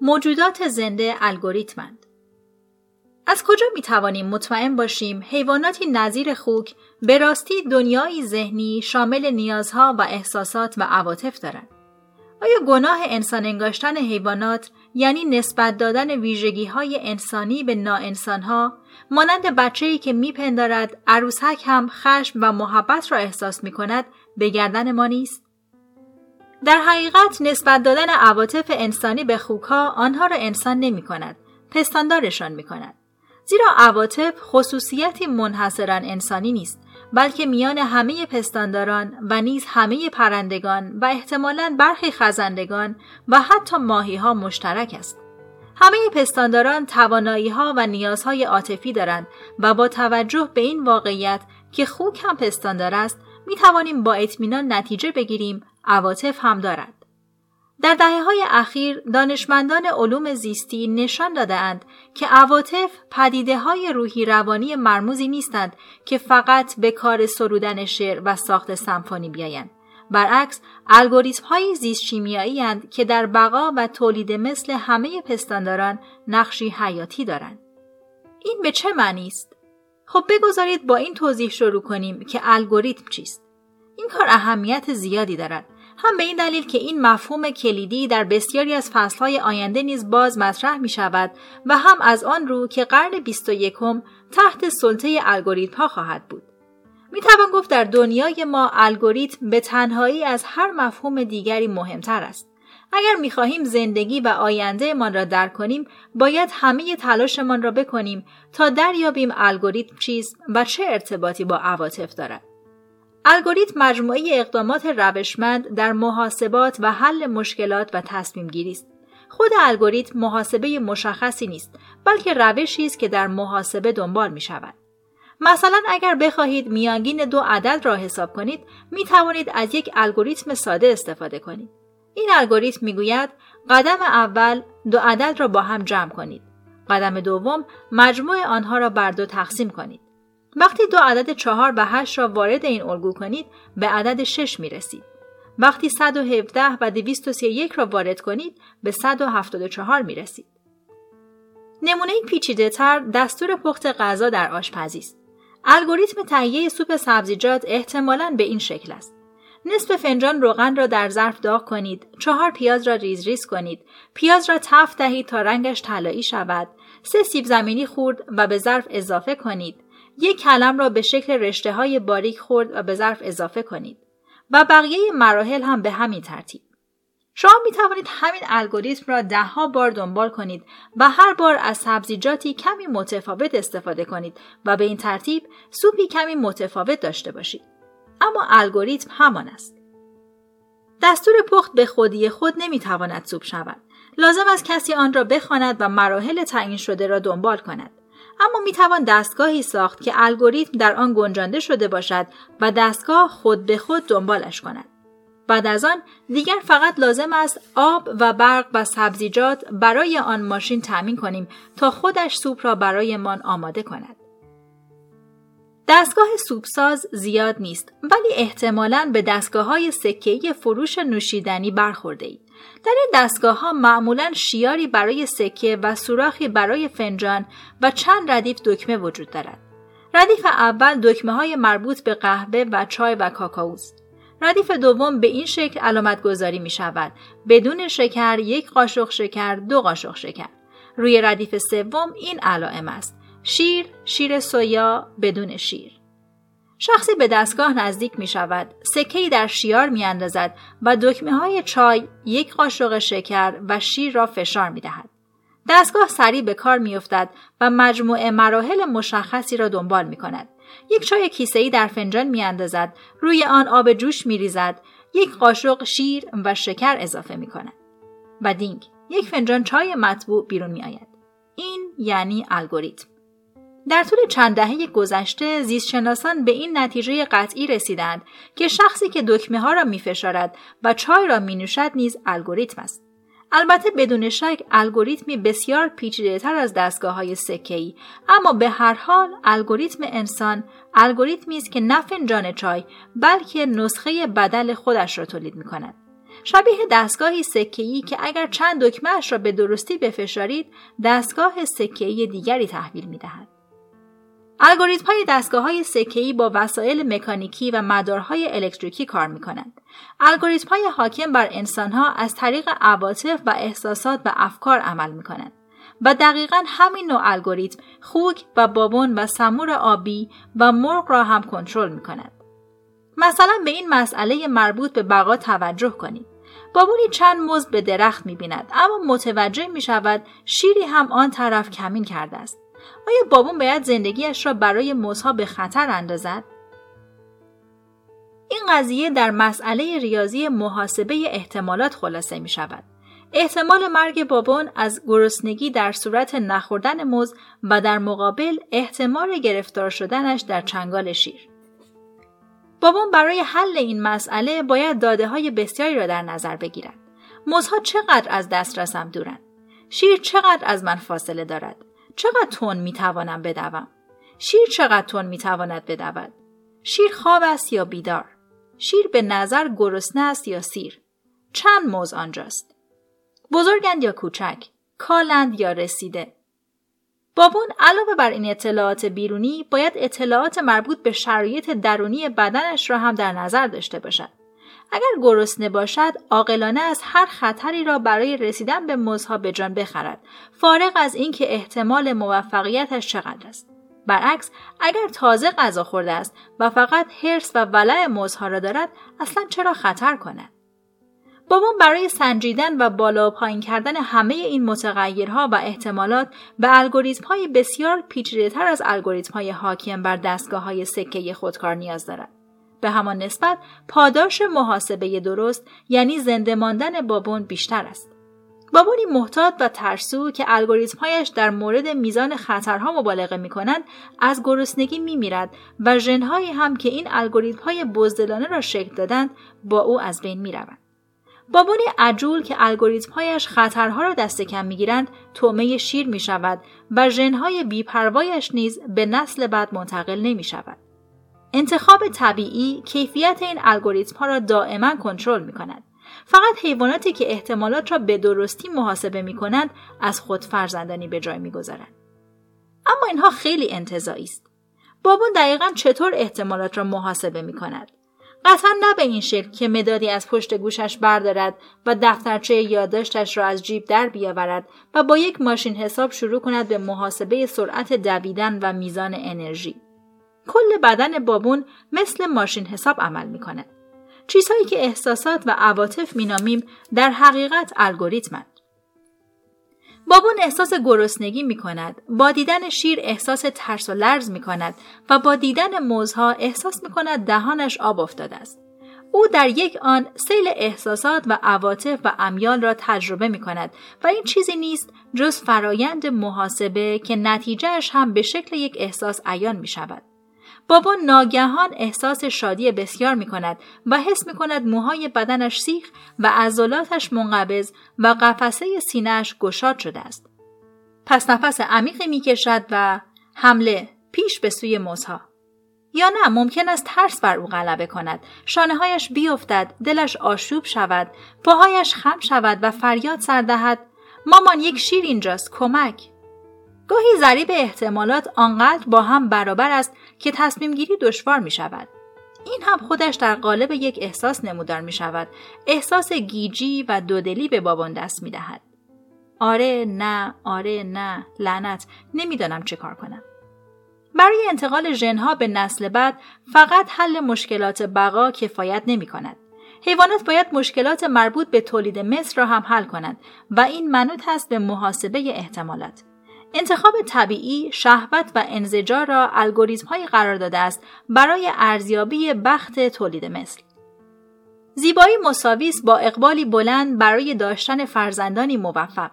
موجودات زنده الگوریتمند. از کجا می توانیم مطمئن باشیم حیواناتی نظیر خوک به راستی دنیای ذهنی شامل نیازها و احساسات و عواطف دارند؟ آیا گناه انسان انگاشتن حیوانات یعنی نسبت دادن ویژگی‌های انسانی به ناانسان‌ها، مانند بچه‌ای که می‌پندارد عروسک هم خشم و محبت را احساس می‌کند، به گردن ما نیست؟ در حقیقت نسبت دادن عواطف انسانی به خوک‌ها آنها را انسان نمی‌کند، پستاندارشان می‌کند. زیرا عواطف خصوصیتی منحصراً انسانی نیست، بلکه میان همه پستانداران و نیز همه پرندگان و احتمالاً برخی خزندگان و حتی ماهی‌ها مشترک است. همه پستانداران توانایی‌ها و نیازهای عاطفی دارند و با توجه به این واقعیت که خوک هم پستاندار است، می‌توانیم با اطمینان نتیجه بگیریم عواطف هم دارد. در دهه‌های اخیر دانشمندان علوم زیستی نشان داده‌اند که عواطف پدیده‌های روحی روانی مرموزی نیستند که فقط به کار سرودن شعر و ساخت سمفونی بیایند. برعکس، الگوریتم‌های زیست‌شیمیایی اند که در بقا و تولید مثل همه پستانداران نقشی حیاتی دارند. این به چه معنی است؟ خب بگذارید با این توضیح شروع کنیم که الگوریتم چیست. این کار اهمیت زیادی دارد، هم به این دلیل که این مفهوم کلیدی در بسیاری از فصل‌های آینده نیز باز مطرح می‌شود و هم از آن رو که قرن 21 تحت سلطه الگوریتم‌ها خواهد بود. می‌توان گفت در دنیای ما الگوریتم به تنهایی از هر مفهوم دیگری مهمتر است. اگر می‌خواهیم زندگی و آینده‌مان را درک کنیم، باید همه تلاشمان را بکنیم تا دریابیم الگوریتم چیست و چه ارتباطی با عواطف دارد. الگوریتم مجموعی اقدامات روشمند در محاسبات و حل مشکلات و تصمیم گیری است. خود الگوریتم محاسبه مشخصی نیست، بلکه روشی است که در محاسبه دنبال می شود. مثلا اگر بخواهید میانگین دو عدد را حساب کنید، می توانید از یک الگوریتم ساده استفاده کنید. این الگوریتم می گوید قدم اول دو عدد را با هم جمع کنید. قدم دوم مجموع آنها را بر دو تقسیم کنید. وقتی دو عدد 4 و 8 را وارد این الگو کنید، به عدد 6 میرسید. وقتی 117 و 231 را وارد کنید، به 174 میرسید. نمونه پیچیده‌تر دستور پخت غذا در آشپزی است. الگوریتم تهیه سوپ سبزیجات احتمالاً به این شکل است: نصف فنجان روغن را در ظرف داغ کنید، 4 پیاز را ریز ریز کنید، پیاز را تفت دهید تا رنگش طلایی شود، 3 سیب زمینی خورد و به ظرف اضافه کنید. 1 کلم را به شکل رشته‌های باریک خورد و به ظرف اضافه کنید و بقیه مراحل هم به همین ترتیب. شما می‌توانید همین الگوریتم را ده‌ها بار دنبال کنید و هر بار از سبزیجاتی کمی متفاوت استفاده کنید و به این ترتیب سوپی کمی متفاوت داشته باشید. اما الگوریتم همان است. دستور پخت به خودی خود نمی‌تواند سوپ شود. لازم است کسی آن را بخواند و مراحل تعیین شده را دنبال کند. اما میتوان دستگاهی ساخت که الگوریتم در آن گنجانده شده باشد و دستگاه خود به خود دنبالش کند. بعد از آن دیگر فقط لازم است آب و برق و سبزیجات برای آن ماشین تأمین کنیم تا خودش سوپ را برای ما آماده کند. دستگاه سوپساز زیاد نیست، ولی احتمالاً به دستگاه‌های سکه‌ای فروش نوشیدنی برخورده اید. در این دستگاه‌ها معمولاً شیاری برای سکه و سوراخی برای فنجان و چند ردیف دکمه وجود دارد. ردیف اول دکمه‌های مربوط به قهوه و چای و کاکائوست. ردیف دوم به این شکل علامت گذاری می شود: بدون شکر، 1 قاشق شکر، 2 قاشق شکر. روی ردیف سوم این علائم است: شیر، شیر سویا، بدون شیر. شخصی به دستگاه نزدیک می شود، سکه‌ای در شیار می اندازد و دکمه‌های چای، 1 قاشق شکر و شیر را فشار می دهد. دستگاه سریع به کار می افتد و مجموعه مراحل مشخصی را دنبال می کند. 1 چای کیسه‌ای در فنجان می اندازد، روی آن آب جوش می ریزد، 1 قاشق شیر و شکر اضافه می کند و دینگ، 1 فنجان چای مطبوع بیرون می آید. این یعنی الگوریتم. در طول چند دهه گذشته زیستشناسان به این نتیجه قطعی رسیدند که شخصی که دکمه ها را می فشارد و چای را می نوشد نیز الگوریتم است. البته بدون شک الگوریتمی بسیار پیچیده تر از دستگاه های سکه‌ای، اما به هر حال الگوریتم انسان الگوریتمی است که نه فنجان چای بلکه نسخه بدل خودش را تولید می کند. شبیه دستگاهی سکه‌ای که اگر چند دکمه‌اش را به درستی بفشارید دستگاه سکه‌ای دیگری تحویل می‌دهد. الگوریتم‌های دستگاه‌های سکه‌ای با وسایل مکانیکی و مدارهای الکتریکی کار می‌کنند. الگوریتم‌های حاکم بر انسان‌ها از طریق عواطف و احساسات و افکار عمل می‌کنند. و دقیقاً همین نوع الگوریتم خوک و بابون و سمور آبی و مرغ را هم کنترل می‌کند. مثلا به این مسئله مربوط به بقا توجه کنید. بابونی چند مزد به درخت می‌بیند اما متوجه می‌شود شیری هم آن طرف کمین کرده است. آیا بابون باید زندگیش را برای مزدها به خطر اندازد؟ این قضیه در مسئله ریاضی محاسبه احتمالات خلاصه می‌شود. احتمال مرگ بابون از گرسنگی در صورت نخوردن موز و در مقابل احتمال گرفتار شدنش در چنگال شیر. بابون برای حل این مسئله باید داده‌های بسیاری را در نظر بگیرد. موزها چقدر از دسترسم دورند؟ شیر چقدر از من فاصله دارد؟ چقدر تون میتوانم بدوم؟ شیر چقدر تون میتواند بدود؟ شیر خواب است یا بیدار؟ شیر به نظر گرسنه است یا سیر؟ چند موز آنجاست؟ بزرگند یا کوچک؟ کالند یا رسیده؟ بابون علاوه بر این اطلاعات بیرونی باید اطلاعات مربوط به شرایط درونی بدنش را هم در نظر داشته باشد. اگر گرسنه باشد، عاقلانه از هر خطری را برای رسیدن به موزها به جان بخرد، فارغ از اینکه احتمال موفقیتش چقدر است. برعکس، اگر تازه غذا خورده است و فقط حرص و ولع موزها را دارد، اصلا چرا خطر کند؟ بابون برای سنجیدن و بالا و پایین کردن همه این متغیرها و احتمالات به الگوریتم‌های بسیار پیچیده‌تر از الگوریتم‌های حاکم بر دستگاه‌های سکه خودکار نیاز دارد. به همان نسبت پاداش محاسبه درست یعنی زنده ماندن بابون بیشتر است. بابونی محتاط و ترسو که الگوریتم‌هایش در مورد میزان خطرها مبالغه می‌کنند از گرسنگی می‌میرد و ژن‌هایی هم که این الگوریتم‌های بزدلانه را شکل دادند با او از بین می‌روند. بابونی عجول که الگوریتم‌هایش خطرها را دست کم می‌گیرند، طعمه شیر می‌شود و ژن‌های بی‌پروایش نیز به نسل بعد منتقل نمی‌شود. انتخاب طبیعی کیفیت این الگوریتم‌ها را دائما کنترل می‌کند. فقط حیواناتی که احتمالات را به درستی محاسبه می‌کنند، از خود فرزندانی به جای می‌گذارند. اما اینها خیلی انتزاعی است. بابون دقیقاً چطور احتمالات را محاسبه می‌کند؟ قطعاً نه به این شکل که مدادی از پشت گوشش بردارد و دفترچه یادداشتش را از جیب در بیاورد و با یک ماشین حساب شروع کند به محاسبه سرعت دویدن و میزان انرژی. کل بدن بابون مثل ماشین حساب عمل می‌کند. چیزهایی که احساسات و عواطف می‌نامیم در حقیقت الگوریتم‌اند. بابون احساس گرسنگی می‌کند، با دیدن شیر احساس ترس و لرز می‌کند و با دیدن موزها احساس می‌کند دهانش آب افتاده است. او در یک آن سیل احساسات و عواطف و امیال را تجربه می‌کند و این چیزی نیست جز فرایند محاسبه که نتیجهش هم به شکل یک احساس عیان می‌شود. بابون ناگهان احساس شادی بسیار می‌کند و حس می‌کند موهای بدنش سیخ و عضلاتش منقبض و قفسه سینه‌اش گشاد شده است. پس نفس عمیقی می‌کشد و حمله پیش به سوی موزها. یا نه، ممکن است ترس بر او غلبه کند، شانه‌هایش بیفتد، دلش آشوب شود، پاهایش خم شود و فریاد سر دهد: مامان، یک شیر اینجاست، کمک! گاهی ضریب احتمالات آنقدر با هم برابر است که تصمیم گیری دشوار می شود. این هم خودش در قالب یک احساس نمودار می شود. احساس گیجی و دودلی به بابون دست می دهد. آره، نه، آره، نه، لعنت، نمیدانم چه کار کنم. برای انتقال ژن‌ها به نسل بعد فقط حل مشکلات بقا کفایت نمی کند. حیوانات باید مشکلات مربوط به تولید مثل را هم حل کنند و این منوط است به محاسبه احتمالات. انتخاب طبیعی، شهوت و انزجار را الگوریتم‌های قرار داده است برای ارزیابی بخت تولید مثل. زیبایی مساوی است با اقبالی بلند برای داشتن فرزندانی موفق.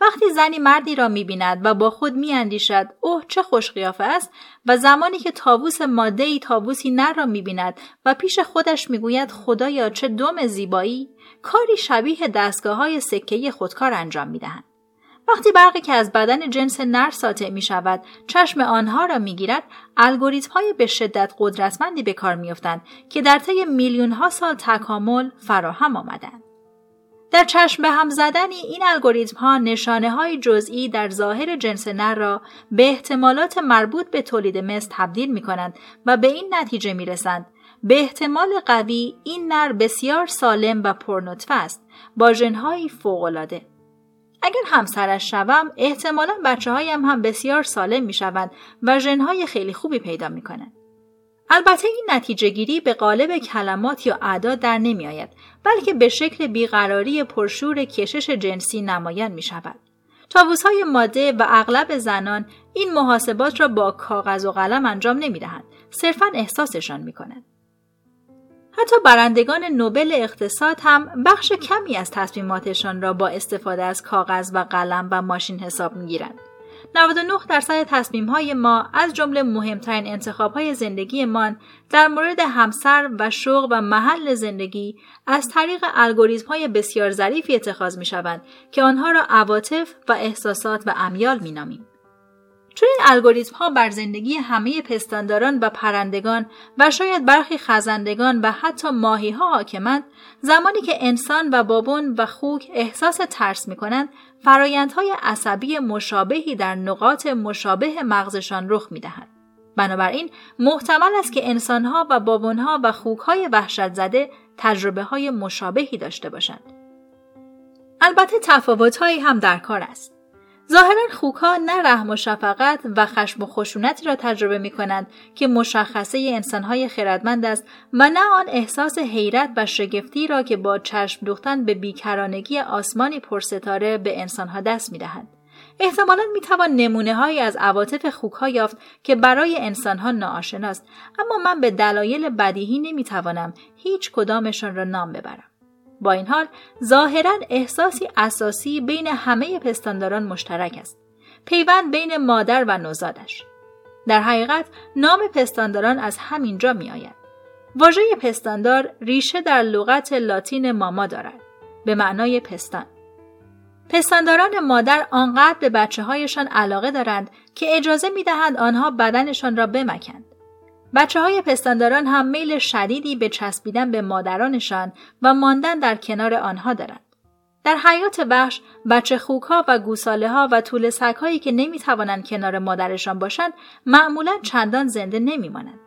وقتی زنی مردی را می‌بیند و با خود می‌اندیشد: اوه چه خوش قیافه است، و زمانی که طاووس ماده‌ای طاووسی نر را می‌بیند و پیش خودش می‌گوید: خدایا چه دم زیبایی، کاری شبیه دستگاه‌های سکه‌ای خودکار انجام می‌دهند. وقتی برقی که از بدن جنس نر ساطع می شود چشم آنها را می گیرد، الگوریتم های به شدت قدرتمندی به کار می افتند که در طی میلیون ها سال تکامل فراهم آمدند. در چشم به هم زدن این الگوریتم ها نشانه های جزئی در ظاهر جنس نر را به احتمالات مربوط به تولید مثل تبدیل می کنند و به این نتیجه می رسند. به احتمال قوی این نر بسیار سالم و پرنطفه است با ژن‌های فوق‌العاده. اگر همسرش شوم احتمالاً بچه‌هایم هم بسیار سالم می‌شوند و ژن‌های خیلی خوبی پیدا می‌کنند. البته این نتیجه‌گیری به قالب کلمات یا اعداد در نمی‌آید، بلکه به شکل بیقراری پرشور کشش جنسی نمایان می‌شود. طاووس‌های ماده و اغلب زنان این محاسبات را با کاغذ و قلم انجام نمی‌دهند، صرفاً احساسشان می‌کنند. حتی برندگان نوبل اقتصاد هم بخش کمی از تصمیماتشان را با استفاده از کاغذ و قلم و ماشین حساب می‌گیرند. 99% تصمیم‌های ما از جمله مهمترین انتخاب‌های زندگیمان در مورد همسر و شغل و محل زندگی از طریق الگوریتم‌های بسیار ظریفی اتخاذ می‌شوند که آنها را عواطف و احساسات و امیال می‌نامیم. چون این الگوریتم‌ها بر زندگی همه پستانداران و پرندگان و شاید برخی خزندگان و حتی ماهی‌ها حاکمند، زمانی که انسان و بابون و خوک احساس ترس می‌کنند، فرایندهای عصبی مشابهی در نقاط مشابه مغزشان رخ می‌دهند. بنابراین محتمل است که انسان‌ها و بابون‌ها و خوک‌های وحشت‌زده تجربه‌های مشابهی داشته باشند. البته تفاوت‌هایی هم در کار است. ظاهراً خوک‌ها نه رحم و شفقت و خشم و خشونتی را تجربه می‌کنند که مشخصه انسان‌های خردمند است و نه آن احساس حیرت و شگفتی را که با چشم دوختن به بیکرانگی آسمانی پرستاره به انسان‌ها دست می‌دهند. احتمالاً می‌توان نمونه‌هایی از عواطف خوک‌ها یافت که برای انسان‌ها ناآشناست، اما من به دلایل بدیهی نمی‌توانم هیچ کدامشان را نام ببرم. با این حال ظاهراً احساسی اساسی بین همه پستانداران مشترک است، پیوند بین مادر و نوزادش. در حقیقت نام پستانداران از همین جا می آید. واژه پستاندار ریشه در لغت لاتین ماما دارد به معنای پستان. پستانداران مادر آنقدر به بچه‌هایشان علاقه دارند که اجازه می دهند آنها بدنشان را بمکند. بچه‌های پستانداران هم میل شدیدی به چسبیدن به مادرانشان و ماندن در کنار آنها دارند. در حیات وحش، بچه خوک‌ها و گوساله‌ها و توله سگ‌هایی که نمی‌توانند کنار مادرشان باشند، معمولاً چندان زنده نمی‌مانند.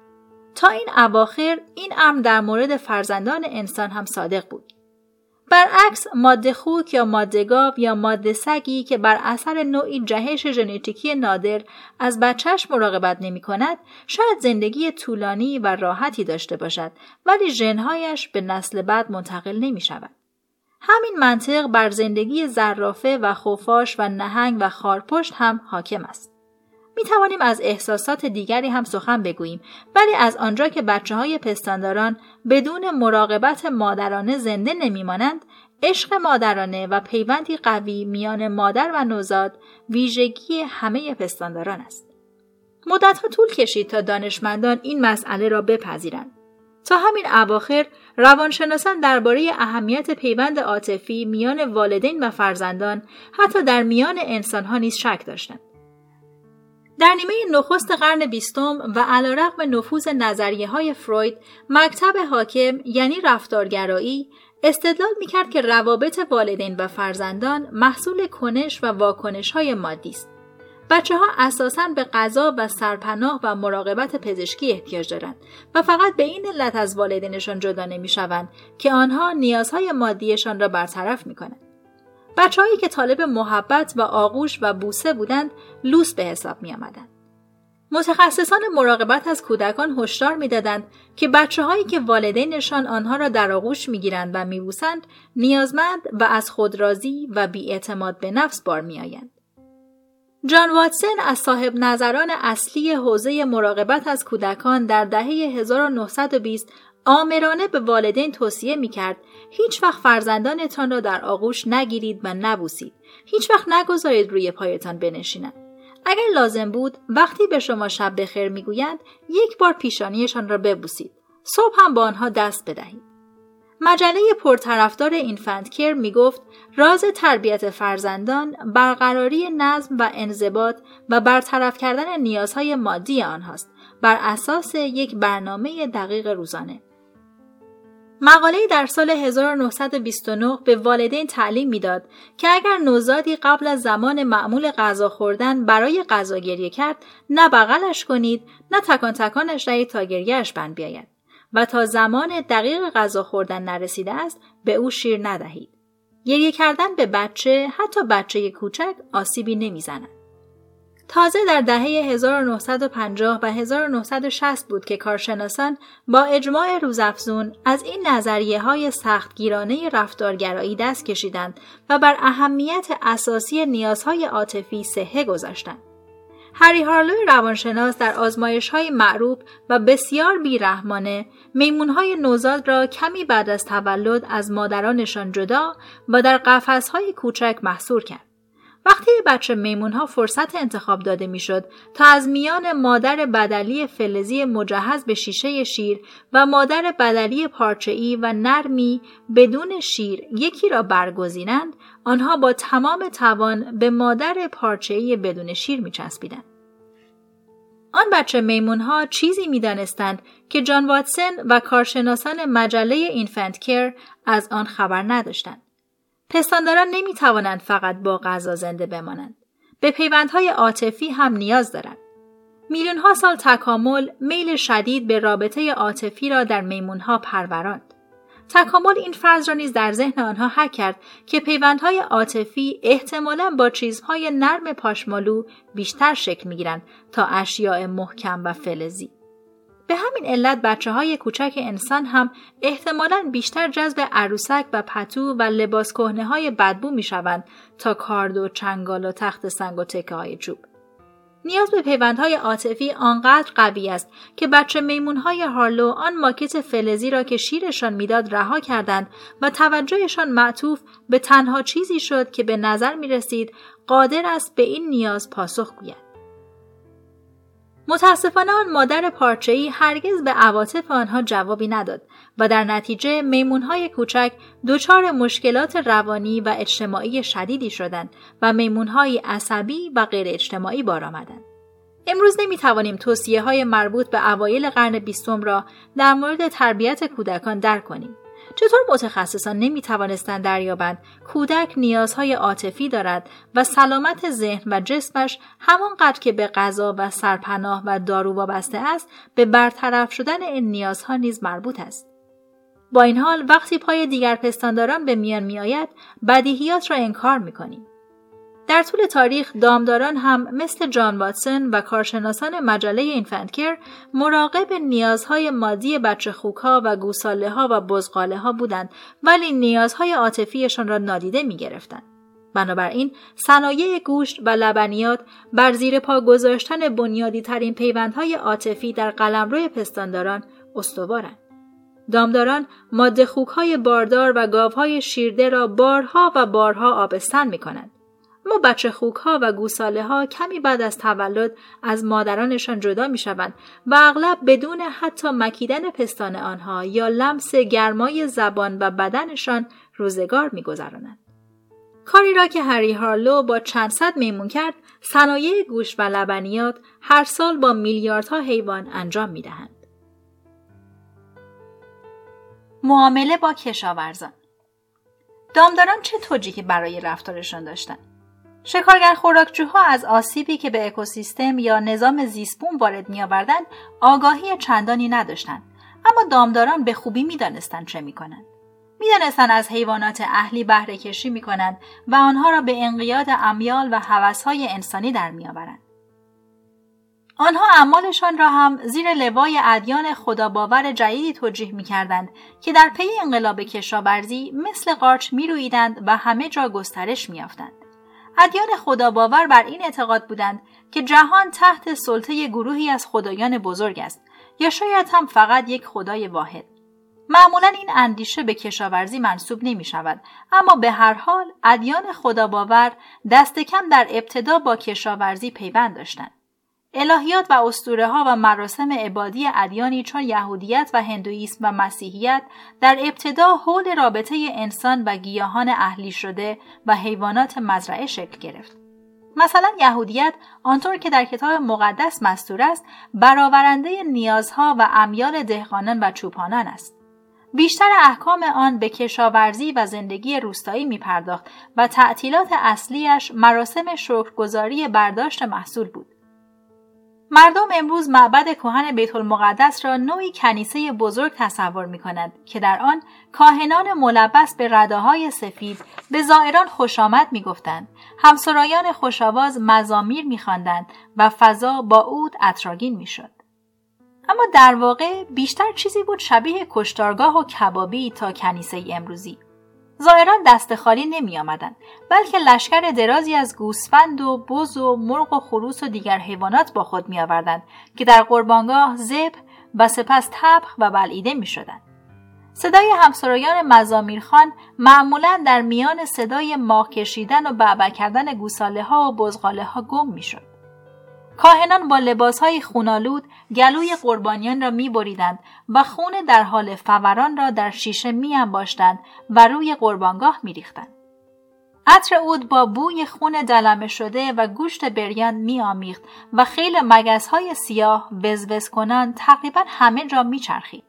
تا این اواخر این امر در مورد فرزندان انسان هم صادق بود. برعکس ماده خوک یا ماده گاو یا ماده سگی که بر اثر نوعی جهش ژنتیکی نادر از بچهش مراقبت نمی کند، شاید زندگی طولانی و راحتی داشته باشد ولی ژن‌هایش به نسل بعد منتقل نمی شود. همین منطق بر زندگی زرافه و خفاش و نهنگ و خارپشت هم حاکم است. می توانیم از احساسات دیگری هم سخن بگوییم، ولی از آنجا که بچه‌های پستانداران بدون مراقبت مادرانه زنده نمی‌مانند، عشق مادرانه و پیوندی قوی میان مادر و نوزاد ویژگی همه پستانداران است. مدت‌ها طول کشید تا دانشمندان این مسئله را بپذیرند. تا همین اواخر روانشناسان درباره اهمیت پیوند عاطفی میان والدین و فرزندان حتی در میان انسان‌ها نیز شک داشتند. در نیمه نخست قرن بیستم و علیرغم نفوذ نظریه‌های فروید، مکتب حاکم یعنی رفتارگرایی استدلال می‌کرد که روابط والدین و فرزندان محصول کنش و واکنش‌های مادی است. بچه‌ها اساساً به غذا و سرپناه و مراقبت پزشکی احتیاج دارند و فقط به این علت از والدینشان جدا نمی‌شوند که آنها نیازهای مادیشان را برطرف می‌کنند. بچه‌هایی که طالب محبت و آغوش و بوسه بودند، لوس به حساب می‌آمدند. متخصصان مراقبت از کودکان هشدار می‌دادند که بچه‌هایی که والدینشان آنها را در آغوش می‌گیرند و می‌بوسند، نیازمند و از خود راضی و بی‌اعتماد به نفس بار می‌آیند. جان واتسون از صاحب نظران اصلی حوزه مراقبت از کودکان در دهه 1920 آمرانه به والدین توصیه می‌کرد هیچ وقت فرزندانتان را در آغوش نگیرید و نبوسید. هیچ وقت نگذارید روی پایتان بنشینند. اگر لازم بود وقتی به شما شب بخیر میگویند یک بار پیشانیشان را ببوسید. صبح هم با آنها دست بدهید. مجله پرطرفدار اینفنت کیر میگفت راز تربیت فرزندان برقراری نظم و انضباط و برطرف کردن نیازهای مادی آنهاست بر اساس یک برنامه دقیق روزانه. مقاله‌ای در سال 1929 به والدین تعلیم میداد که اگر نوزادی قبل از زمان معمول غذا خوردن برای غذا گریه کرد، نه بغلش کنید، نه تکان تکانش دهید تا گریه‌اش بند بیاید و تا زمان دقیق غذا خوردن نرسیده است به او شیر ندهید. گریه کردن به بچه، حتی بچه کوچک، آسیبی نمیزند. تازه در دهه 1950 و 1960 بود که کارشناسان با اجماع روزافزون از این نظریه‌های سختگیرانه رفتارگرایی دست کشیدند و بر اهمیت اساسی نیازهای عاطفی صحه گذاشتند. هری هارلو روانشناس در آزمایش‌های معروف و بسیار بیرحمانه میمون‌های نوزاد را کمی بعد از تولد از مادرانشان جدا و در قفس‌های کوچک محصور کرد. وقتی بچه میمون‌ها فرصت انتخاب داده می‌شد تا از میان مادر بدلی فلزی مجهز به شیشه شیر و مادر بدلی پارچه‌ای و نرمی بدون شیر یکی را برگزینند، آنها با تمام توان به مادر پارچه‌ای بدون شیر می‌چسبیدند. آن بچه میمون‌ها چیزی می‌دانستند که جان واتسون و کارشناسان مجله اینفنت کیر از آن خبر نداشتند. پستانداران نمی توانند فقط با غذا زنده بمانند. به پیوندهای عاطفی هم نیاز دارند. میلیون ها سال تکامل میل شدید به رابطه عاطفی را در میمون ها پروراند. تکامل این فرض را نیز در ذهن آنها حک کرد که پیوندهای عاطفی احتمالاً با چیزهای نرم پاشمالو بیشتر شکل می گیرند تا اشیاء محکم و فلزی. به همین علت بچه‌های کوچک انسان هم احتمالاً بیشتر جذب عروسک و پتو و لباس کهنه‌های بدبو می‌شوند تا کارد و چنگال و تخت سنگ و تکه‌های چوب. نیاز به پیوندهای عاطفی آنقدر قوی است که بچه میمون‌های هارلو آن ماکت فلزی را که شیرشان میداد رها کردند و توجهشان معطوف به تنها چیزی شد که به نظر می‌رسید قادر است به این نیاز پاسخ گوید. متاسفانه آن مادر پارچه‌ای هرگز به عواطف آنها جوابی نداد و در نتیجه میمون‌های کوچک دچار مشکلات روانی و اجتماعی شدیدی شدند و میمون‌های عصبی و غیر اجتماعی بار آمدند. امروز نمی‌توانیم توصیه‌های مربوط به اوایل قرن 20 را در مورد تربیت کودکان درک کنیم. چطور متخصصان نمی‌توانستند دریابند کودک نیازهای عاطفی دارد و سلامت ذهن و جسمش همانقدر که به غذا و سرپناه و دارو وابسته است، به برطرف شدن این نیازها نیز مربوط است. با این حال وقتی پای دیگر پستانداران به میان می‌آید، بدیهیات را انکار می‌کنیم. در طول تاریخ دامداران هم مثل جان واتسون و کارشناسان مجله اینفنت کیر مراقب نیازهای مادی بچه خوک‌ها و گوساله‌ها و بزغاله‌ها بودند، ولی نیازهای عاطفیشان را نادیده می‌گرفتند. بنابراین صنایع گوشت و لبنیات بر زیر پا گذاشتن بنیادی‌ترین پیوندهای عاطفی در قلمرو پستانداران استوارند. دامداران ماده خوک‌های باردار و گاوهای شیرده را بارها و بارها آبستن می‌کنند. اما بچه خوک‌ها و گوساله‌ها کمی بعد از تولد از مادرانشان جدا می‌شوند و اغلب بدون حتی مکیدن پستان آنها یا لمس گرمای زبان و بدنشان روزگار می‌گذرانند. کاری را که هری هارلو با چند صد میمون کرد، صنایع گوشت و لبنیات هر سال با میلیاردها حیوان انجام می‌دهند. معامله با کشاورزان. دامداران چه توجیهی برای رفتارشان داشتند؟ شکارگر خوراکجوها از آسیبی که به اکوسیستم یا نظام زیستبوم وارد می‌آوردند آگاهی چندانی نداشتند، اما دامداران به خوبی می‌دانستند چه می‌کنند. می‌دانستند از حیوانات اهلی بهره کشی می‌کنند و آنها را به انقیاد امیال و هوس‌های انسانی در می‌آورند. آنها اعمالشان را هم زیر لوای ادیان خداباور جدیدی توجیه می‌کردند که در پی انقلاب کشاورزی مثل قارچ می‌رویدند و همه جا گسترش می‌یافتند. ادیان خداباور بر این اعتقاد بودند که جهان تحت سلطه گروهی از خدایان بزرگ است یا شاید هم فقط یک خدای واحد. معمولاً این اندیشه به کشاورزی منسوب نمی شود، اما به هر حال ادیان خداباور دست کم در ابتدا با کشاورزی پیوند داشتند. الهیات و اسطوره ها و مراسم عبادی ادیانی چون یهودیت و هندوئیسم و مسیحیت در ابتدا حول رابطه انسان و گیاهان اهلی شده و حیوانات مزرعه شکل گرفت. مثلا یهودیت آنطور که در کتاب مقدس مستور است، برآورنده نیازها و امیال دهقانان و چوپانان است. بیشتر احکام آن به کشاورزی و زندگی روستایی می پرداخت و تعطیلات اصلیش مراسم شکرگزاری برداشت محصول بود. مردم امروز معبد کهن بیت المقدس را نوعی کنیسه بزرگ تصور می کند که در آن کاهنان ملبس به رداهای سفید به زائران خوش آمد می گفتند، همسرایان خوش‌آواز مزامیر می خواندند و فضا با عود عطرآگین می شد. اما در واقع بیشتر چیزی بود شبیه کشتارگاه و کبابی تا کنیسه امروزی. زائران دست خالی نمی آمدند، بلکه لشکر درازی از گوسفند و بز و مرغ و خروس و دیگر حیوانات با خود می آوردند که در قربانگاه ذبح و سپس ذبح و بلعیده می شدند. صدای همسرایان مزامیرخان معمولاً در میان صدای ماه کشیدن و بعبع کردن گوساله ها و بزغاله ها گم می شد. کاهنان با لباسهای خونالود گلوی قربانیان را می بریدند و خون در حال فوران را در شیشه می انباشتند و روی قربانگاه می ریختند. عطر عود با بوی خون دلمه شده و گوشت بریان می آمیخت و خیل مگسهای سیاه وزوز کنان تقریبا همه جا می چرخید.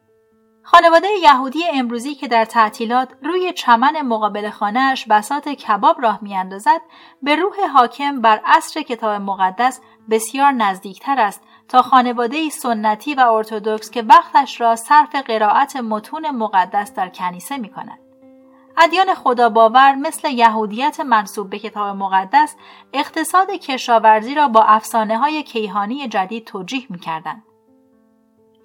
خانواده یهودی امروزی که در تعطیلات روی چمن مقابل خانه‌اش بساط کباب راه می‌اندازد، به روح حاکم بر عصر کتاب مقدس بسیار نزدیکتر است تا خانواده سنتی و ارتدوکس که وقتش را صرف قرائت متون مقدس در کنیسه می‌کند. ادیان خداباور مثل یهودیت منسوب به کتاب مقدس اقتصاد کشاورزی را با افسانه‌های کیهانی جدید توجیه می‌کردند.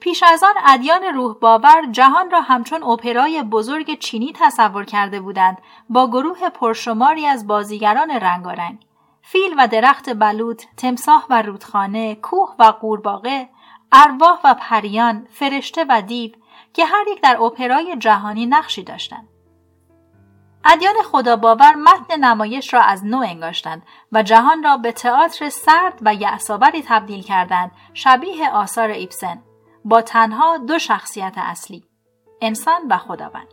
پیش از آن ادیان روح باور جهان را همچون اپرای بزرگ چینی تصور کرده بودند با گروه پرشماری از بازیگران رنگارنگ، فیل و درخت بلوط، تمساح و رودخانه، کوه و قورباغه، ارواح و پریان، فرشته و دیو که هر یک در اپرای جهانی نقشی داشتند. ادیان خداباور متن نمایش را از نو انگاشتند و جهان را به تئاتر سرد و یأس‌آوری تبدیل کردند، شبیه آثار ایبسن، با تنها دو شخصیت اصلی، انسان و خداوند.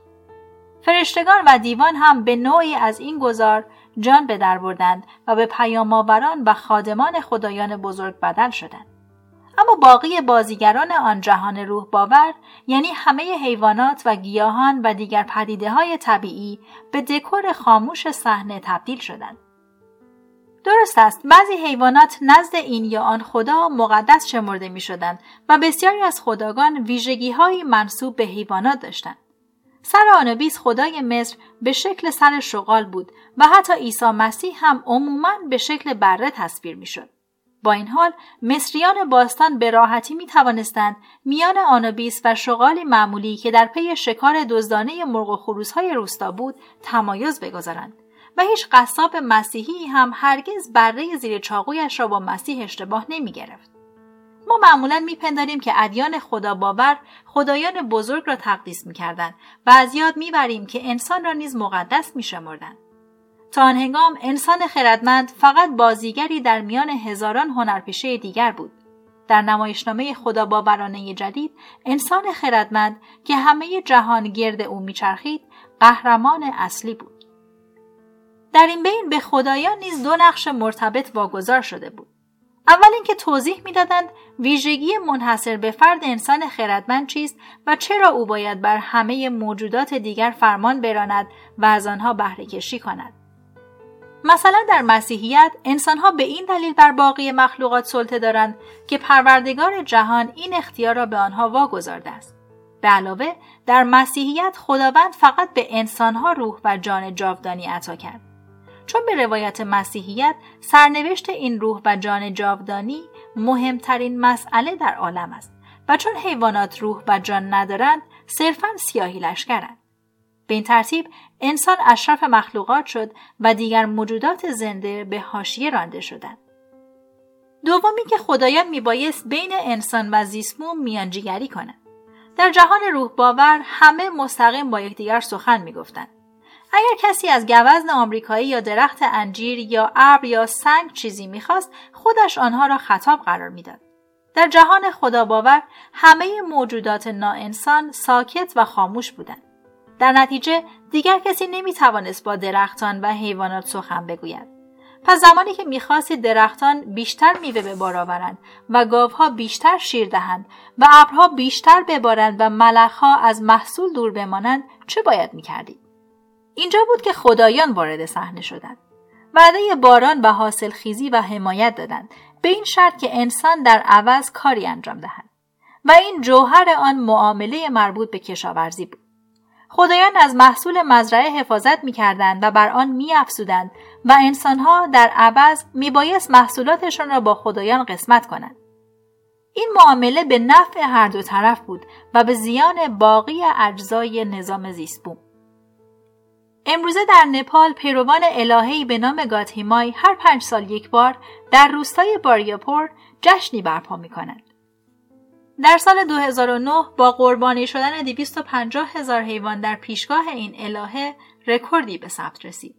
فرشتگان و دیوان هم به نوعی از این گذار جان به در بردند و به پیام‌آوران و خادمان خدایان بزرگ بدل شدند. اما باقی بازیگران آن جهان روح باور، یعنی همه حیوانات و گیاهان و دیگر پدیده‌های طبیعی، به دکور خاموش صحنه تبدیل شدند. درست است، بعضی حیوانات نزد این یا آن خدا مقدس شمرده می شدند و بسیاری از خدایان ویژگی‌های منسوب به حیوانات داشتند. سر آنوبیس خدای مصر به شکل سر شغال بود و حتی عیسی مسیح هم عموماً به شکل بره تصویر می شد. با این حال مصریان باستان به راحتی می توانستند میان آنوبیس و شغالی معمولی که در پی شکار دزدانه مرغ و خروس‌های روستا بود تمایز بگذارند. و هیچ قصاب مسیحی هم هرگز بره زیر چاقویش را با مسیح اشتباه نمی گرفت. ما معمولاً میپنداریم که ادیان خداباور خدایان بزرگ را تقدیس میکردند و از یاد میبریم که انسان را نیز مقدس میشمردند. تا آن هنگام انسان خردمند فقط بازیگری در میان هزاران هنرپیشه دیگر بود. در نمایشنامه خداباورانه جدید، انسان خردمند که همه جهان گرد او میچرخید، قهرمان اصلی بود. در این بین به خدایان نیز دو نقش مرتبط واگذار شده بود. اول اینکه توضیح میدادند ویژگی منحصر به فرد انسان خردمند چیست و چرا او باید بر همه موجودات دیگر فرمان براند و از آنها بهره کشی کند. مثلا در مسیحیت انسانها به این دلیل بر باقی مخلوقات سلطه دارند که پروردگار جهان این اختیار را به آنها واگذارده است. به علاوه در مسیحیت خداوند فقط به انسانها روح و جان جاودانی عطا کرد. چون به روایت مسیحیت سرنوشت این روح و جان جاودانی مهمترین مسئله در عالم است و چون حیوانات روح و جان ندارند صرفاً سیاهی لشکرند. به این ترتیب انسان اشرف مخلوقات شد و دیگر موجودات زنده به حاشیه رانده شدند. دومی که خدایان میبایست بین انسان و زیسموم میانجیگری کنند. در جهان روح باور همه مستقیم با یکدیگر سخن میگفتند. اگر کسی از گوزن آمریکایی یا درخت انجیر یا ابر یا سنگ چیزی می‌خواست، خودش آنها را خطاب قرار می‌داد. در جهان خداباور همه موجودات ناانسان ساکت و خاموش بودند. در نتیجه دیگر کسی نمی‌توانست با درختان و حیوانات سخن بگوید. پس زمانی که می‌خواستید درختان بیشتر میوه به بار آورند و گاوها بیشتر شیر دهند و ابرها بیشتر ببارند و ملخ‌ها از محصول دور بمانند، چه باید می‌کردید؟ اینجا بود که خدایان وارد صحنه شدند. وعده باران و حاصلخیزی و حمایت دادند، به این شرط که انسان در عوض کاری انجام دهند. و این جوهر آن معامله مربوط به کشاورزی بود. خدایان از محصول مزرعه حفاظت می‌کردند و بر آن می‌افزودند و انسان‌ها در عوض می‌بایست محصولاتشان را با خدایان قسمت کنند. این معامله به نفع هر دو طرف بود و به زیان باقی اجزای نظام زیست بود. امروزه در نپال پیروان الهه‌ای به نام گاتیمای هر 5 سال یک بار در روستای باریاپور جشنی برپا می‌کنند. در سال 2009 با قربانی شدن 250,000 حیوان در پیشگاه این الهه رکوردی به ثبت رسید.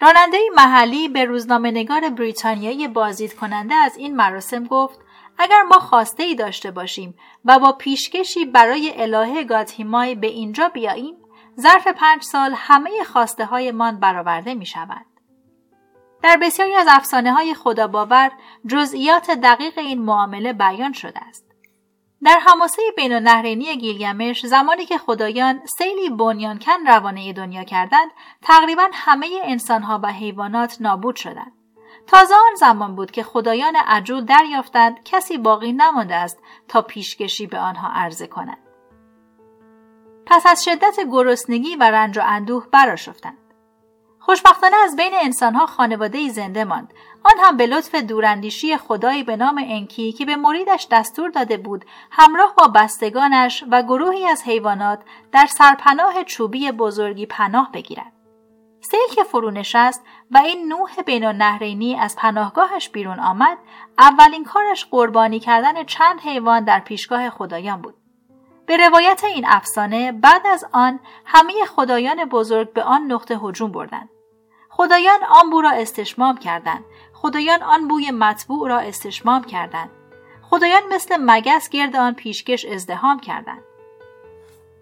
راننده محلی به روزنامه‌نگار بریتانیایی بازدید کننده از این مراسم گفت: اگر ما خواسته ای داشته باشیم و با پیشکشی برای الهه گاتیمای به اینجا بیاییم، ظرف 5 سال همه خواسته های من برآورده می شوند. در بسیاری از افسانه های خداباور جزئیات دقیق این معامله بیان شده است. در حماسه بین‌النهرینی گیلگمش زمانی که خدایان سیلی بنیانکن روانه دنیا کردند، تقریبا همه انسانها و حیوانات نابود شدند. تازه آن زمان بود که خدایان عجول دریافتند کسی باقی نمانده است تا پیشکشی به آنها عرضه کنند. پس از شدت گرسنگی و رنج و اندوه برآشفتند. خوشبختانه از بین انسانها خانواده‌ای زنده ماند، آن هم به لطف دوراندیشی خدایی به نام انکی که به مریدش دستور داده بود همراه با بستگانش و گروهی از حیوانات در سرپناه چوبی بزرگی پناه بگیرد. سیل که فرو نشست و این نوح بین‌النهرینی از پناهگاهش بیرون آمد، اولین کارش قربانی کردن چند حیوان در پیشگاه خدایان بود. به روایت این افسانه بعد از آن همه خدایان بزرگ به آن نقطه هجوم بردند. خدایان آن بو را استشمام کردند. خدایان آن بوی مطبوع را استشمام کردند. خدایان مثل مگس گرد آن پیشکش ازدحام کردند.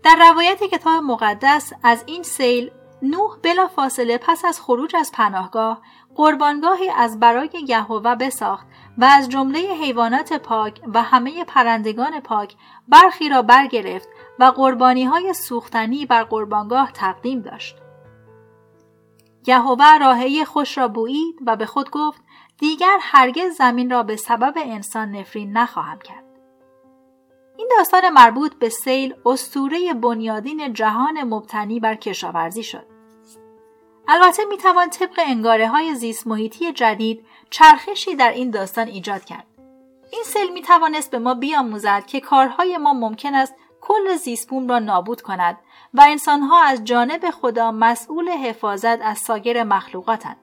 در روایت کتاب مقدس از این سیل، نوح بلافاصله پس از خروج از پناهگاه قربانگاهی از برای یهوه بساخت و از جمله حیوانات پاک و همه پرندگان پاک برخی را برگرفت و قربانی‌های سوختنی بر قربانگاه تقدیم داشت. یهوه راهی خوش را بویید و به خود گفت: دیگر هرگز زمین را به سبب انسان نفرین نخواهم کرد. این داستان مربوط به سیل اسطوره بنیادین جهان مبتنی بر کشاورزی شد. البته میتوان طبق انگاره‌های زیست محیطی جدید چرخشی در این داستان ایجاد کرد. این سیل میتوانست به ما بیاموزد که کارهای ما ممکن است کل زیست بوم را نابود کند و انسانها از جانب خدا مسئول حفاظت از سایر مخلوقاتند.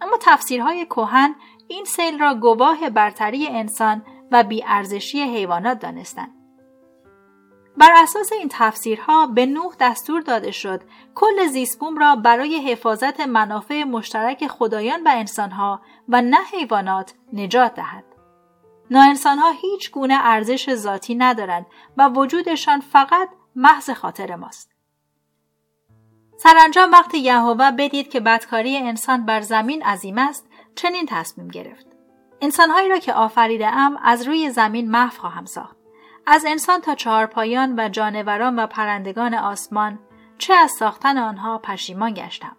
اما تفسیرهای کهن این سیل را گواه برتری انسان و بی‌ارزشی حیوانات دانستند. بر اساس این تفسیرها به نوح دستور داده شد کل زیست بوم را برای حفاظت منافع مشترک خدایان و انسانها و نه حیوانات نجات دهد. ناانسانها هیچ گونه ارزش ذاتی ندارند و وجودشان فقط محض خاطر ماست. سرانجام وقتی یهوه بدید که بدکاری انسان بر زمین عظیم است، چنین تصمیم گرفت: انسانهایی را که آفریده‌ام از روی زمین محو خواهم ساخت. از انسان تا چهارپایان و جانوران و پرندگان آسمان، چه از ساختن آنها پشیمان گشتم.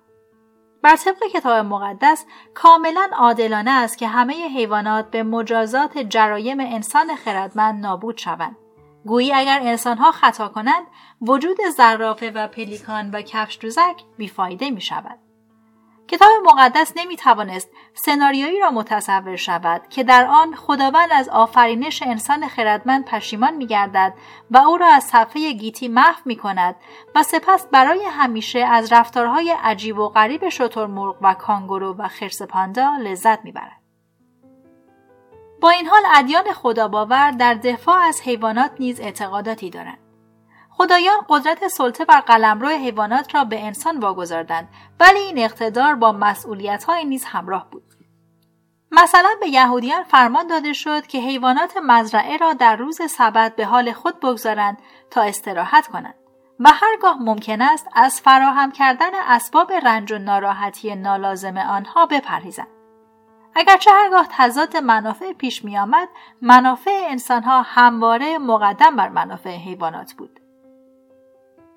بر طبق کتاب مقدس کاملا عادلانه است که همه حیوانات به مجازات جرایم انسان خردمند نابود شوند. گویی اگر انسانها خطا کنند، وجود زرافه و پلیکان و کفشدوزک بیفایده می شود. کتاب مقدس نمی توانست سناریویی را متصور شود که در آن خداوند از آفرینش انسان خردمند پشیمان می گردد و او را از صفحه گیتی محو می کند و سپس برای همیشه از رفتارهای عجیب و غریب شترمرغ و کانگورو و خرس پاندا لذت می برد. با این حال ادیان خداباور در دفاع از حیوانات نیز اعتقاداتی دارند. خدایان قدرت سلطه بر قلمرو حیوانات را به انسان واگذاردند، ولی این اقتدار با مسئولیت‌های نیز همراه بود. مثلا به یهودیان فرمان داده شد که حیوانات مزرعه را در روز سبت به حال خود بگذارند تا استراحت کنند و هرگاه ممکن است از فراهم کردن اسباب رنج و ناراحتی نالازم آنها بپرهیزند. اگرچه هرگاه تضاد منافع پیش می آمد، منافع انسانها همواره مقدم بر منافع حیوانات بود.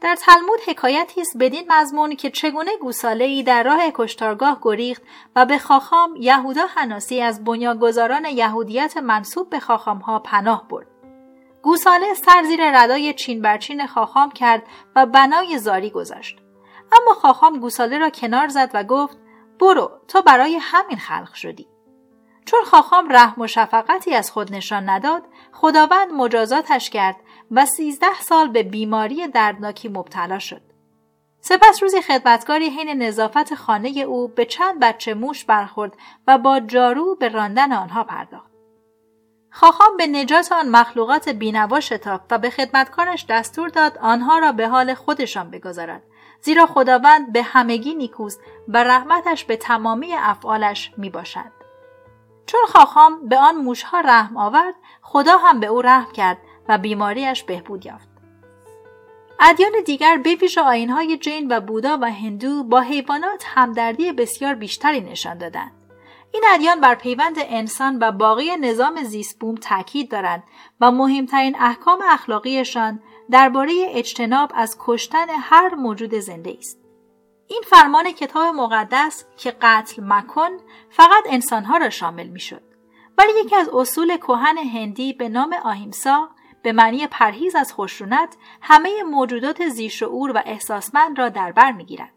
در تلمود حکایتی است بدین مضمون که چگونه گوساله‌ای در راه کشتارگاه گریخت و به خاخام یهودا هناسی از بنیانگذاران یهودیت منسوب به خاخام‌ها پناه برد. گوساله سر زیر ردای چین برچین خاخام کرد و بنای زاری گذاشت. اما خاخام گوساله را کنار زد و گفت: برو، تو برای همین خلق شدی. چون خاخام رحم و شفقتی از خود نشان نداد، خداوند مجازاتش کرد و 13 سال به بیماری دردناکی مبتلا شد. سپس روزی خدمتکاری حین نظافت خانه او به چند بچه موش برخورد و با جارو به راندن آنها پرداخت. خاخام به نجات آن مخلوقات بینوا شتافت و به خدمتکارش دستور داد آنها را به حال خودشان بگذارد، زیرا خداوند به همگی نیکوست و رحمتش به تمامی افعالش می باشد. چون خاخام به آن موشها رحم آورد، خدا هم به او رحم کرد و بیماریش بهبود یافت. ادیان دیگر به ویژه آیین‌های جین و بودا و هندو با حیوانات همدردی بسیار بیشتری نشان دادند. این ادیان بر پیوند انسان و باقی نظام زیست‌بوم تاکید دارند و مهمترین احکام اخلاقیشان درباره اجتناب از کشتن هر موجود زنده است. این فرمان کتاب مقدس که قتل مکن فقط انسانها را شامل می شد. ولی یکی از اصول کهن هندی به نام آهیمسا به معنی پرهیز از خشونت همه موجودات ذی‌شعور و احساسمند را در بر می گیرد.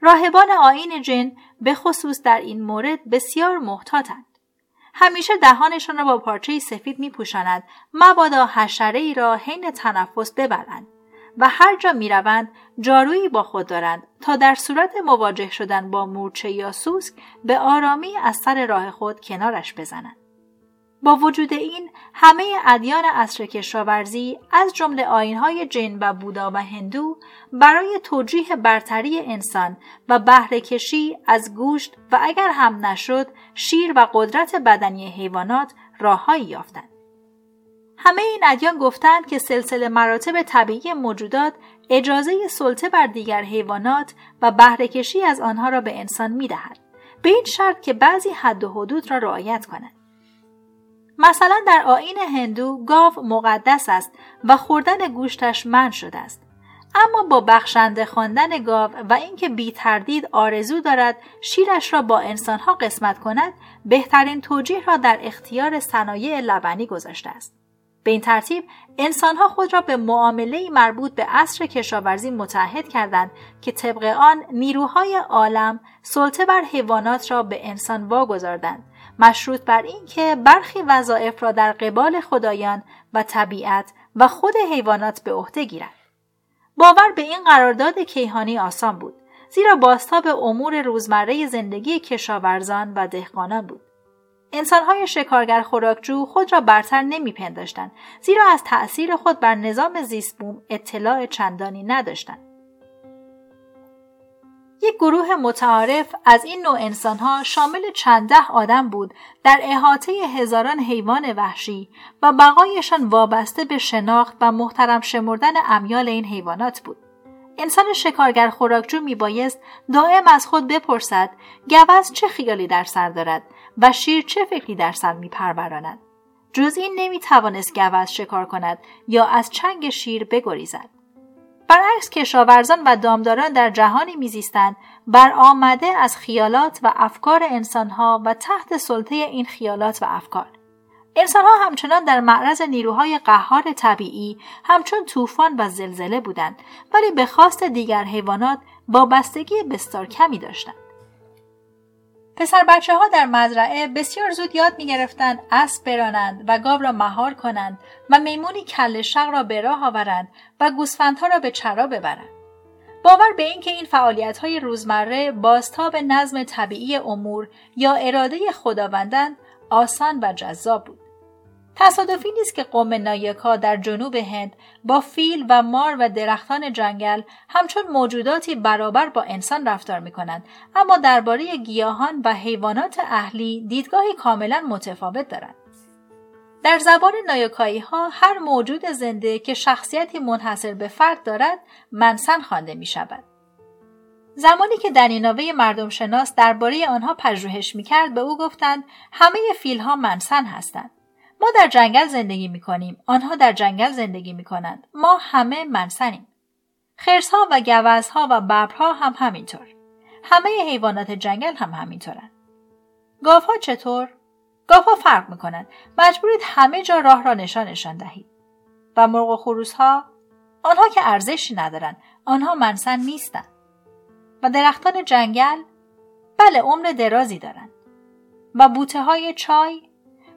راهبان آیین جن به خصوص در این مورد بسیار محتاطند. همیشه دهانشان را با پارچه‌ای سفید می‌پوشانند، مبادا حشره‌ای را حین تنفس ببرند و هر جا می‌روند جارویی با خود دارند تا در صورت مواجه شدن با مورچه یا سوسک به آرامی از سر راه خود کنارش بزنند. با وجود این، همه ادیان عصر کشاورزی از جمله آیین‌های جین و بودا و هندو برای توجیه برتری انسان و بهره‌کشی از گوشت و اگر هم نشد شیر و قدرت بدنی حیوانات راه‌هایی یافتند. همه این ادیان گفتند که سلسله مراتب طبیعی موجودات اجازه سلطه بر دیگر حیوانات و بهره‌کشی از آنها را به انسان می‌دهد، به این شرط که بعضی حد و حدود را رعایت کند. مثلا در آیین هندو گاو مقدس است و خوردن گوشتش منع شده است، اما با بخشنده خواندن گاو و اینکه بی تردید آرزو دارد شیرش را با انسانها قسمت کند، بهترین توجیه را در اختیار صنایع لبنی گذاشته است. به این ترتیب انسانها خود را به معامله‌ای مربوط به عصر کشاورزی متعهد کردند که طبق آن نیروهای عالم سلطه بر حیوانات را به انسان واگذاردند، مشروط بر این که برخی وظایف را در قبال خدایان و طبیعت و خود حیوانات به عهده گیرند. باور به این قرارداد کیهانی آسان بود، زیرا بازتاب امور روزمره زندگی کشاورزان و دهقانان بود. انسان‌های شکارگر خوراکجو خود را برتر نمی‌پنداشتند، زیرا از تأثیر خود بر نظام زیست‌بوم اطلاع چندانی نداشتند. یک گروه متعارف از این نوع انسان‌ها شامل چند ده آدم بود در احاطه هزاران حیوان وحشی و بقایشان وابسته به شناخت و محترم شمردن امیال این حیوانات بود. انسان شکارگر خوراکجو میبایست دائم از خود بپرسد گوز چه خیالی در سر دارد و شیر چه فکری در سر میپروراند. جز این نمیتوانست گوز شکار کند یا از چنگ شیر بگریزد. برعکس کشاورزان و دامداران در جهانی میزیستند برآمده از خیالات و افکار انسانها و تحت سلطه این خیالات و افکار. انسانها همچنان در معرض نیروهای قهار طبیعی همچون طوفان و زلزله بودند، ولی به خواست دیگر حیوانات وابستگی بسیار کمی داشتند. پسر بچه ها در مزرعه بسیار زود یاد می گرفتند اسب برانند و گاو را مهار کنند و میمونی کله شق را به راه آورند و گوسفندها را به چرا ببرند. باور به این که این فعالیت های روزمره بازتاب نظم طبیعی امور یا اراده خداوندند آسان و جذاب بود. تصادفی نیست که قوم نایکا در جنوب هند با فیل و مار و درختان جنگل همچون موجوداتی برابر با انسان رفتار می کنند، اما درباره گیاهان و حیوانات اهلی دیدگاهی کاملا متفاوت دارند. در زبان نایکایی ها هر موجود زنده که شخصیتی منحصر به فرد دارد منسن خوانده می شود. زمانی که دنیناوی مردم شناس درباره آنها پژوهش می‌کرد به او گفتند همه فیل‌ها منسن هستند. ما در جنگل زندگی می‌کنیم، آنها در جنگل زندگی می‌کنند. ما همه منسنیم. خرس‌ها و گوزها و ببرها هم همینطور. همه حیوانات جنگل هم همینطورند. گاوها چطور؟ گاوها فرق می‌کنند. مجبورید همه جا راه را نشانشان دهید. و مرغ و خروس‌ها، آنها که ارزشی ندارند. آنها منسن نیستند. و درختان جنگل؟ بله، عمر درازی دارند. و بوته‌های چای؟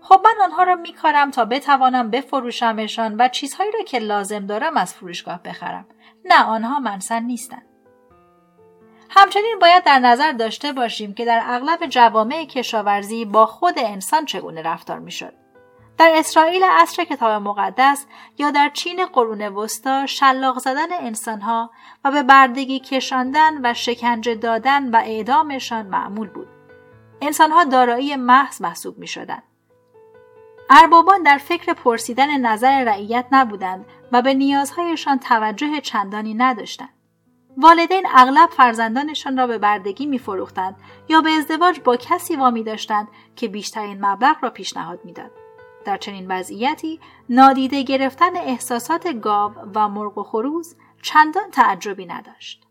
خب من آنها را میکارم تا بتوانم بفروشمشان و چیزهایی را که لازم دارم از فروشگاه بخرم. نه، آنها منسن نیستند. همچنین باید در نظر داشته باشیم که در اغلب جوامع کشاورزی با خود انسان چگونه رفتار میشد. در اسرائیل عصر کتاب مقدس یا در چین قرون وسطا شلاق زدن انسانها و به بردگی کشاندن و شکنجه دادن و اعدامشان معمول بود. انسانها دارایی محض محسوب می شدند. اربابان در فکر پرسیدن نظر رعیت نبودند و به نیازهایشان توجه چندانی نداشتند. والدین اغلب فرزندانشان را به بردگی می فروختند یا به ازدواج با کسی وامی داشتند که بیشترین مبلغ را پیشنهاد می داد. در چنین وضعیتی نادیده گرفتن احساسات گاو و مرغ و خروس چندان تعجبی نداشت.